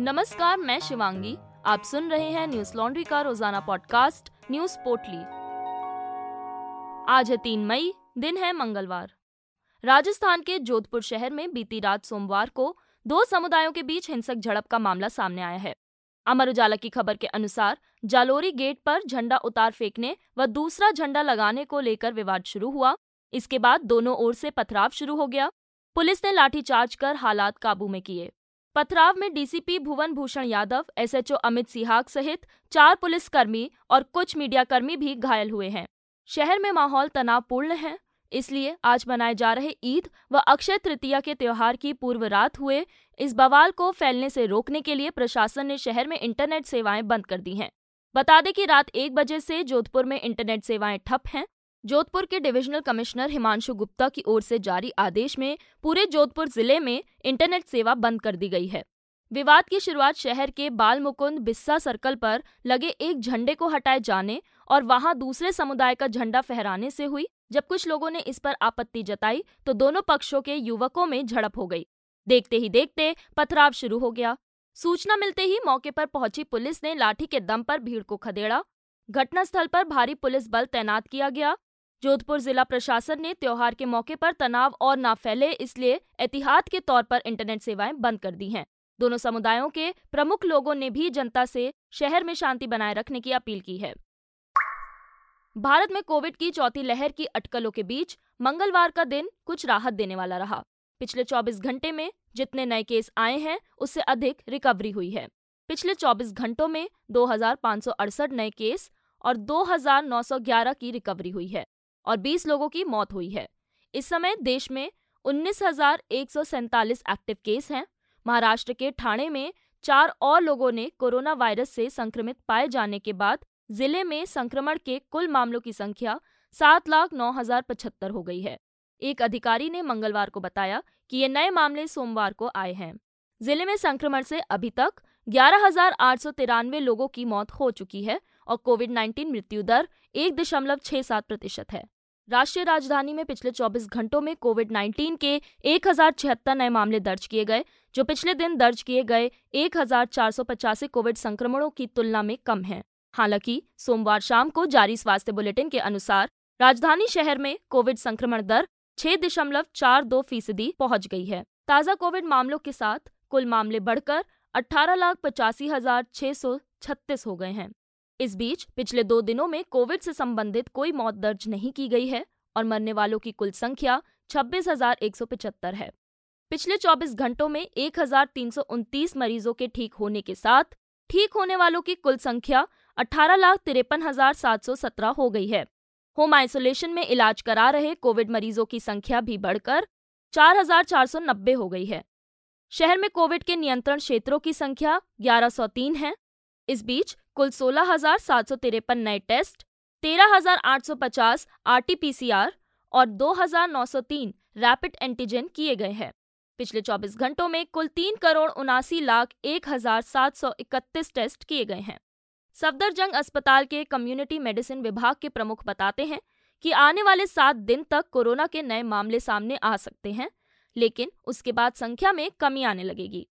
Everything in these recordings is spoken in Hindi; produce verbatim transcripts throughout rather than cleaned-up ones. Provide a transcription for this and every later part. नमस्कार, मैं शिवांगी। आप सुन रहे हैं न्यूज लॉन्ड्री का रोजाना पॉडकास्ट न्यूज पोटली। आज है तीन मई, दिन है मंगलवार। राजस्थान के जोधपुर शहर में बीती रात सोमवार को दो समुदायों के बीच हिंसक झड़प का मामला सामने आया है। अमर उजाला की खबर के अनुसार जालोरी गेट पर झंडा उतार फेंकने व दूसरा झंडा लगाने को लेकर विवाद शुरू हुआ। इसके बाद दोनों ओर से पथराव शुरू हो गया। पुलिस ने लाठीचार्ज कर हालात काबू में किए। पथराव में डीसीपी भुवन भूषण यादव, एसएचओ अमित सिहाग सहित चार पुलिसकर्मी और कुछ मीडियाकर्मी भी घायल हुए हैं। शहर में माहौल तनावपूर्ण है, इसलिए आज मनाए जा रहे ईद व अक्षय तृतीया के त्योहार की पूर्व रात हुए इस बवाल को फैलने से रोकने के लिए प्रशासन ने शहर में इंटरनेट सेवाएं बंद कर दी हैं। बता दें कि रात एक बजे से जोधपुर में इंटरनेट सेवाएं ठप हैं। जोधपुर के डिविजनल कमिश्नर हिमांशु गुप्ता की ओर से जारी आदेश में पूरे जोधपुर जिले में इंटरनेट सेवा बंद कर दी गई है। विवाद की शुरुआत शहर के बालमुकुंद बिस्सा सर्कल पर लगे एक झंडे को हटाए जाने और वहां दूसरे समुदाय का झंडा फहराने से हुई। जब कुछ लोगों ने इस पर आपत्ति जताई तो दोनों पक्षों के युवकों में झड़प हो गई। देखते ही देखते पथराव शुरू हो गया। सूचना मिलते ही मौके पर पहुंची पुलिस ने लाठी के दम पर भीड़ को खदेड़ा। घटनास्थल पर भारी पुलिस बल तैनात किया गया। जोधपुर जिला प्रशासन ने त्योहार के मौके पर तनाव और ना फैले, इसलिए एहतियात के तौर पर इंटरनेट सेवाएं बंद कर दी हैं। दोनों समुदायों के प्रमुख लोगों ने भी जनता से शहर में शांति बनाए रखने की अपील की है। भारत में कोविड की चौथी लहर की अटकलों के बीच मंगलवार का दिन कुछ राहत देने वाला रहा। पिछले चौबीस घंटे में जितने नए केस आए हैं उससे अधिक रिकवरी हुई है। पिछले चौबीस घंटों में दो हजार पाँच सौ अड़सठ नए केस और दो हजार नौ सौ ग्यारह की रिकवरी हुई है और बीस लोगों की मौत हुई है। इस समय देश में उन्नीस हजार एक सौ सैंतालीस एक्टिव केस हैं। महाराष्ट्र के ठाणे में चार और लोगों ने कोरोना वायरस से संक्रमित पाए जाने के बाद जिले में संक्रमण के कुल मामलों की संख्या सात लाख नौ हजार पचहत्तर हो गई है। एक अधिकारी ने मंगलवार को बताया कि ये नए मामले सोमवार को आए हैं। जिले में संक्रमण से अभी तक ग्यारह हजार आठ सौ तिरानवे लोगों की मौत हो चुकी है और कोविड नाइन्टीन मृत्यु दर एक दशमलव छह सात प्रतिशत है। राष्ट्रीय राजधानी में पिछले चौबीस घंटों में कोविड नाइन्टीन के एक हजार छिहत्तर नए मामले दर्ज किए गए, जो पिछले दिन दर्ज किए गए एक हजार चार सौ पचासी कोविड संक्रमणों की तुलना में कम है। हालांकि सोमवार शाम को जारी स्वास्थ्य बुलेटिन के अनुसार राजधानी शहर में कोविड संक्रमण दर छह दशमलव चार दो फीसदी पहुंच गई है। ताज़ा कोविड मामलों के साथ कुल मामले बढ़कर अठारह लाख पचासी हजार छह सौ छत्तीस हो गए हैं। इस बीच पिछले दो दिनों में कोविड से संबंधित कोई मौत दर्ज नहीं की गई है और मरने वालों की कुल संख्या छब्बीस हजार एक सौ पचहत्तर है। पिछले चौबीस घंटों में एक हजार तीन सौ उनतीस मरीजों के ठीक होने के साथ ठीक होने वालों की कुल संख्या अठारह लाख तिरपन हजार सात सौ सत्रह हो गई है। होम आइसोलेशन में इलाज करा रहे कोविड मरीजों की संख्या भी बढ़कर चार हजार चार सौ नब्बे हो गई है। शहर में कोविड के नियंत्रण क्षेत्रों की संख्या ग्यारह सौ तीन है। इस बीच कुल सोलह हजार सात सौ तिरपन नए टेस्ट, तेरह हजार आठ सौ पचास आरटीपीसीआर और दो हजार नौ सौ तीन रैपिड एंटीजन किए गए हैं। पिछले चौबीस घंटों में कुल तीन करोड़ उनासी लाख एक हजार सात सौ इकतीस टेस्ट किए गए हैं। सफदरजंग अस्पताल के कम्युनिटी मेडिसिन विभाग के प्रमुख बताते हैं कि आने वाले सात दिन तक कोरोना के नए मामले सामने आ सकते हैं, लेकिन उसके बाद संख्या में कमी आने लगेगी।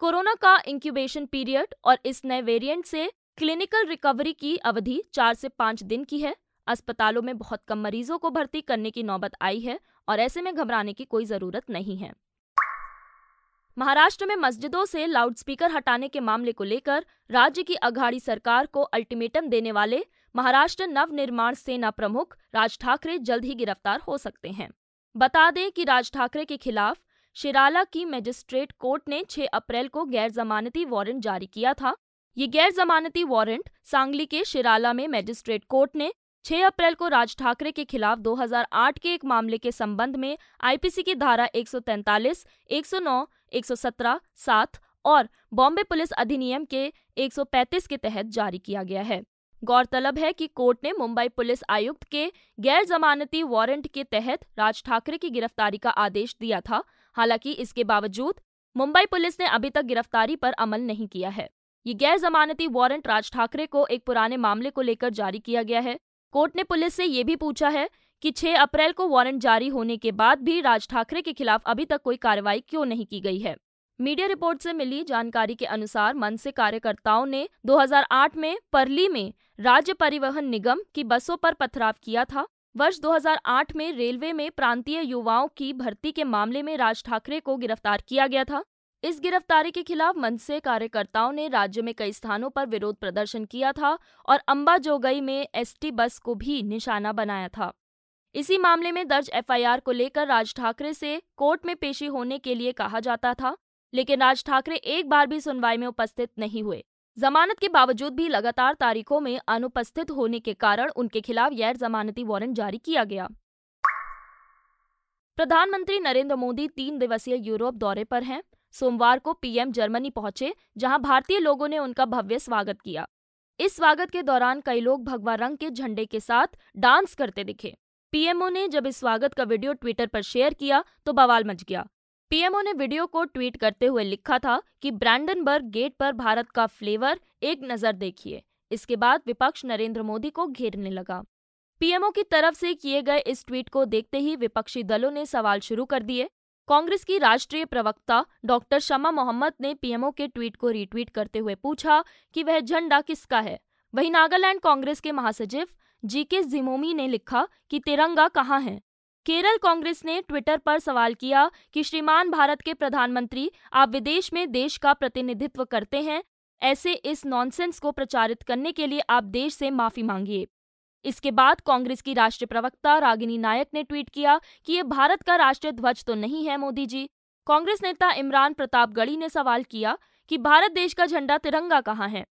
कोरोना का इंक्यूबेशन पीरियड और इस नए वेरिएंट से क्लिनिकल रिकवरी की अवधि चार से पाँच दिन की है। अस्पतालों में बहुत कम मरीजों को भर्ती करने की नौबत आई है और ऐसे में घबराने की कोई जरूरत नहीं है। महाराष्ट्र में मस्जिदों से लाउडस्पीकर हटाने के मामले को लेकर राज्य की अघाड़ी सरकार को अल्टीमेटम देने वाले महाराष्ट्र नवनिर्माण सेना प्रमुख राज ठाकरे जल्द ही गिरफ्तार हो सकते हैं। बता दें कि राज ठाकरे के खिलाफ शिराला की मजिस्ट्रेट कोर्ट ने छह अप्रैल को गैर जमानती वारंट जारी किया था। ये गैर जमानती वारंट सांगली के शिराला में मजिस्ट्रेट कोर्ट ने छह अप्रैल को राज ठाकरे के खिलाफ दो हजार आठ के एक मामले के संबंध में आईपीसी की धारा एक सौ तैंतालीस, एक सौ नौ, एक सौ सत्रह, सात और बॉम्बे पुलिस अधिनियम के एक सौ पैंतीस के तहत जारी किया गया है। गौरतलब है कि कोर्ट ने मुंबई पुलिस आयुक्त के गैर जमानती वारंट के तहत राज ठाकरे की गिरफ्तारी का आदेश दिया था। हालांकि इसके बावजूद मुंबई पुलिस ने अभी तक गिरफ्तारी पर अमल नहीं किया है। ये गैर जमानती वारंट राज ठाकरे को एक पुराने मामले को लेकर जारी किया गया है। कोर्ट ने पुलिस से ये भी पूछा है कि छह अप्रैल को वारंट जारी होने के बाद भी राज ठाकरे के खिलाफ अभी तक कोई कार्रवाई क्यों नहीं की गई है। मीडिया रिपोर्ट से मिली जानकारी के अनुसार मनसे कार्यकर्ताओं ने दो हज़ार आठ में परली में राज्य परिवहन निगम की बसों पर पथराव किया था। वर्ष दो हज़ार आठ में रेलवे में प्रांतीय युवाओं की भर्ती के मामले में राज ठाकरे को गिरफ्तार किया गया था। इस गिरफ्तारी के खिलाफ मनसे कार्यकर्ताओं ने राज्य में कई स्थानों पर विरोध प्रदर्शन किया था और अंबाजोगई में एसटी बस को भी निशाना बनाया था। इसी मामले में दर्ज एफ आई आर को लेकर राज ठाकरे से कोर्ट में पेशी होने के लिए कहा जाता था, लेकिन राज ठाकरे एक बार भी सुनवाई में उपस्थित नहीं हुए। जमानत के बावजूद भी लगातार तारीखों में अनुपस्थित होने के कारण उनके खिलाफ गैर जमानती वारंट जारी किया गया। प्रधानमंत्री नरेंद्र मोदी तीन दिवसीय यूरोप दौरे पर हैं। सोमवार को पी एम जर्मनी पहुंचे, जहां भारतीय लोगों ने उनका भव्य स्वागत किया। इस स्वागत के दौरान कई लोग भगवा रंग के झंडे के साथ डांस करते दिखे। पी एम ओ ने जब इस स्वागत का वीडियो ट्विटर पर शेयर किया तो बवाल मच गया। पी एम ओ ने वीडियो को ट्वीट करते हुए लिखा था कि ब्रैंडनबर्ग गेट पर भारत का फ्लेवर एक नजर देखिए। इसके बाद विपक्ष नरेंद्र मोदी को घेरने लगा। पी एम ओ की तरफ से किए गए इस ट्वीट को देखते ही विपक्षी दलों ने सवाल शुरू कर दिए। कांग्रेस की राष्ट्रीय प्रवक्ता डॉक्टर शमा मोहम्मद ने पी एम ओ के ट्वीट को रीट्वीट करते हुए पूछा कि वह झंडा किसका है। वहीं नागालैंड कांग्रेस के महासचिव जी के जिमोमी ने लिखा कि तिरंगा कहाँ है। केरल कांग्रेस ने ट्विटर पर सवाल किया कि श्रीमान भारत के प्रधानमंत्री, आप विदेश में देश का प्रतिनिधित्व करते हैं, ऐसे इस नॉनसेंस को प्रचारित करने के लिए आप देश से माफी मांगिए। इसके बाद कांग्रेस की राष्ट्रीय प्रवक्ता रागिनी नायक ने ट्वीट किया कि ये भारत का राष्ट्रीय ध्वज तो नहीं है मोदी जी। कांग्रेस नेता इमरान प्रताप गढ़ी ने सवाल किया कि भारत देश का झंडा तिरंगा कहाँ है।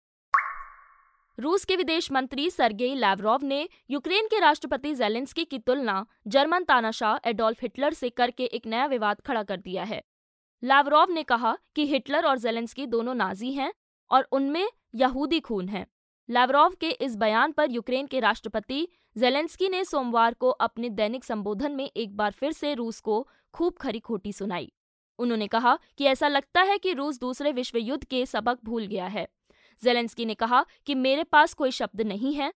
रूस के विदेश मंत्री सर्गेई लावरोव ने यूक्रेन के राष्ट्रपति ज़ेलेंस्की की तुलना जर्मन तानाशाह एडोल्फ हिटलर से करके एक नया विवाद खड़ा कर दिया है। लावरोव ने कहा कि हिटलर और ज़ेलेंस्की दोनों नाजी हैं और उनमें यहूदी खून है। लावरोव के इस बयान पर यूक्रेन के राष्ट्रपति ज़ेलेंस्की ने सोमवार को अपने दैनिक संबोधन में एक बार फिर से रूस को खूब खरी खोटी सुनाई। उन्होंने कहा कि ऐसा लगता है कि रूस दूसरे विश्व युद्ध के सबक भूल गया है। ज़ेलेंस्की ने कहा कि मेरे पास कोई शब्द नहीं है।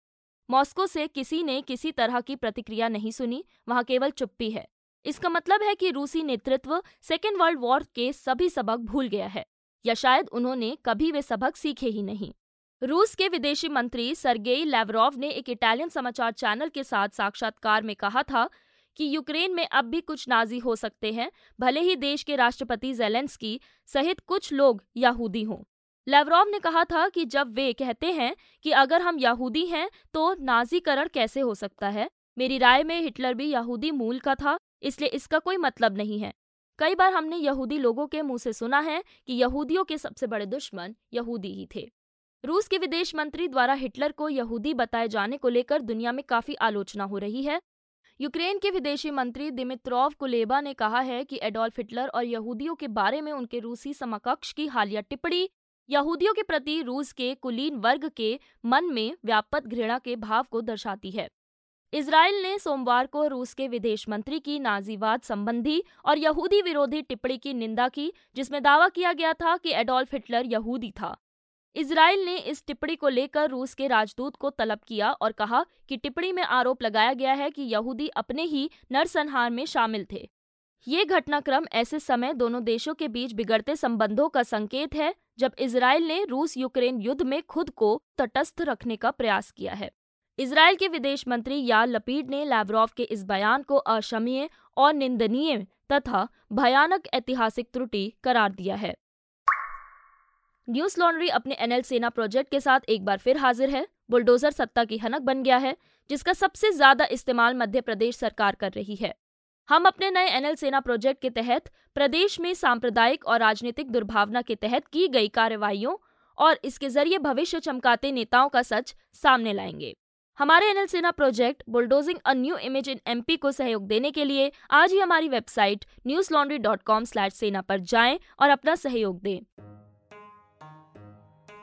मॉस्को से किसी ने किसी तरह की प्रतिक्रिया नहीं सुनी, वहां केवल चुप्पी है। इसका मतलब है कि रूसी नेतृत्व सेकेंड वर्ल्ड वॉर के सभी सबक भूल गया है, या शायद उन्होंने कभी वे सबक सीखे ही नहीं। रूस के विदेशी मंत्री सर्गेई लावरोव ने एक इटालियन समाचार चैनल के साथ साक्षात्कार में कहा था कि यूक्रेन में अब भी कुछ नाजी हो सकते हैं, भले ही देश के राष्ट्रपति ज़ेलेंस्की सहित कुछ लोग यहूदी हों। लावरोव ने कहा था कि जब वे कहते हैं कि अगर हम यहूदी हैं तो नाजीकरण कैसे हो सकता है, मेरी राय में हिटलर भी यहूदी मूल का था, इसलिए इसका कोई मतलब नहीं है। कई बार हमने यहूदी लोगों के मुंह से सुना है कि यहूदियों के सबसे बड़े दुश्मन यहूदी ही थे। रूस के विदेश मंत्री द्वारा हिटलर को यहूदी बताए जाने को लेकर दुनिया में काफी आलोचना हो रही है। यूक्रेन के विदेशी मंत्री दिमित्रॉव कुलेबा ने कहा है कि एडोल्फ हिटलर और यहूदियों के बारे में उनके रूसी समकक्ष की हालिया टिप्पणी यहूदियों के प्रति रूस के कुलीन वर्ग के मन में व्यापक घृणा के भाव को दर्शाती है। इजराइल ने सोमवार को रूस के विदेश मंत्री की नाजीवाद संबंधी और यहूदी विरोधी टिप्पणी की निंदा की, जिसमें दावा किया गया था कि एडोल्फ हिटलर यहूदी था। इजराइल ने इस टिप्पणी को लेकर रूस के राजदूत को तलब किया और कहा कि टिप्पणी में आरोप लगाया गया है कि यहूदी अपने ही नरसंहार में शामिल थे। ये घटनाक्रम ऐसे समय दोनों देशों के बीच बिगड़ते संबंधों का संकेत है, जब इजराइल ने रूस यूक्रेन युद्ध में खुद को तटस्थ रखने का प्रयास किया है। इजराइल के विदेश मंत्री याइर लपीड ने लावरोव के इस बयान को अक्षम्य और निंदनीय तथा भयानक ऐतिहासिक त्रुटि करार दिया है। न्यूज लॉन्ड्री अपने एन एल सेना प्रोजेक्ट के साथ एक बार फिर हाजिर है। बुलडोजर सत्ता की हनक बन गया है, जिसका सबसे ज्यादा इस्तेमाल मध्य प्रदेश सरकार कर रही है। हम अपने नए एन एल सेना प्रोजेक्ट के तहत प्रदेश में सांप्रदायिक और राजनीतिक दुर्भावना के तहत की गई कार्रवाइयों और इसके जरिए भविष्य चमकाते नेताओं का सच सामने लाएंगे। हमारे N L Sena project bulldozing a new image in M P को सहयोग देने के लिए आज ही हमारी website Newslaundry dot com slash Sena पर जाएं और अपना सहयोग दें।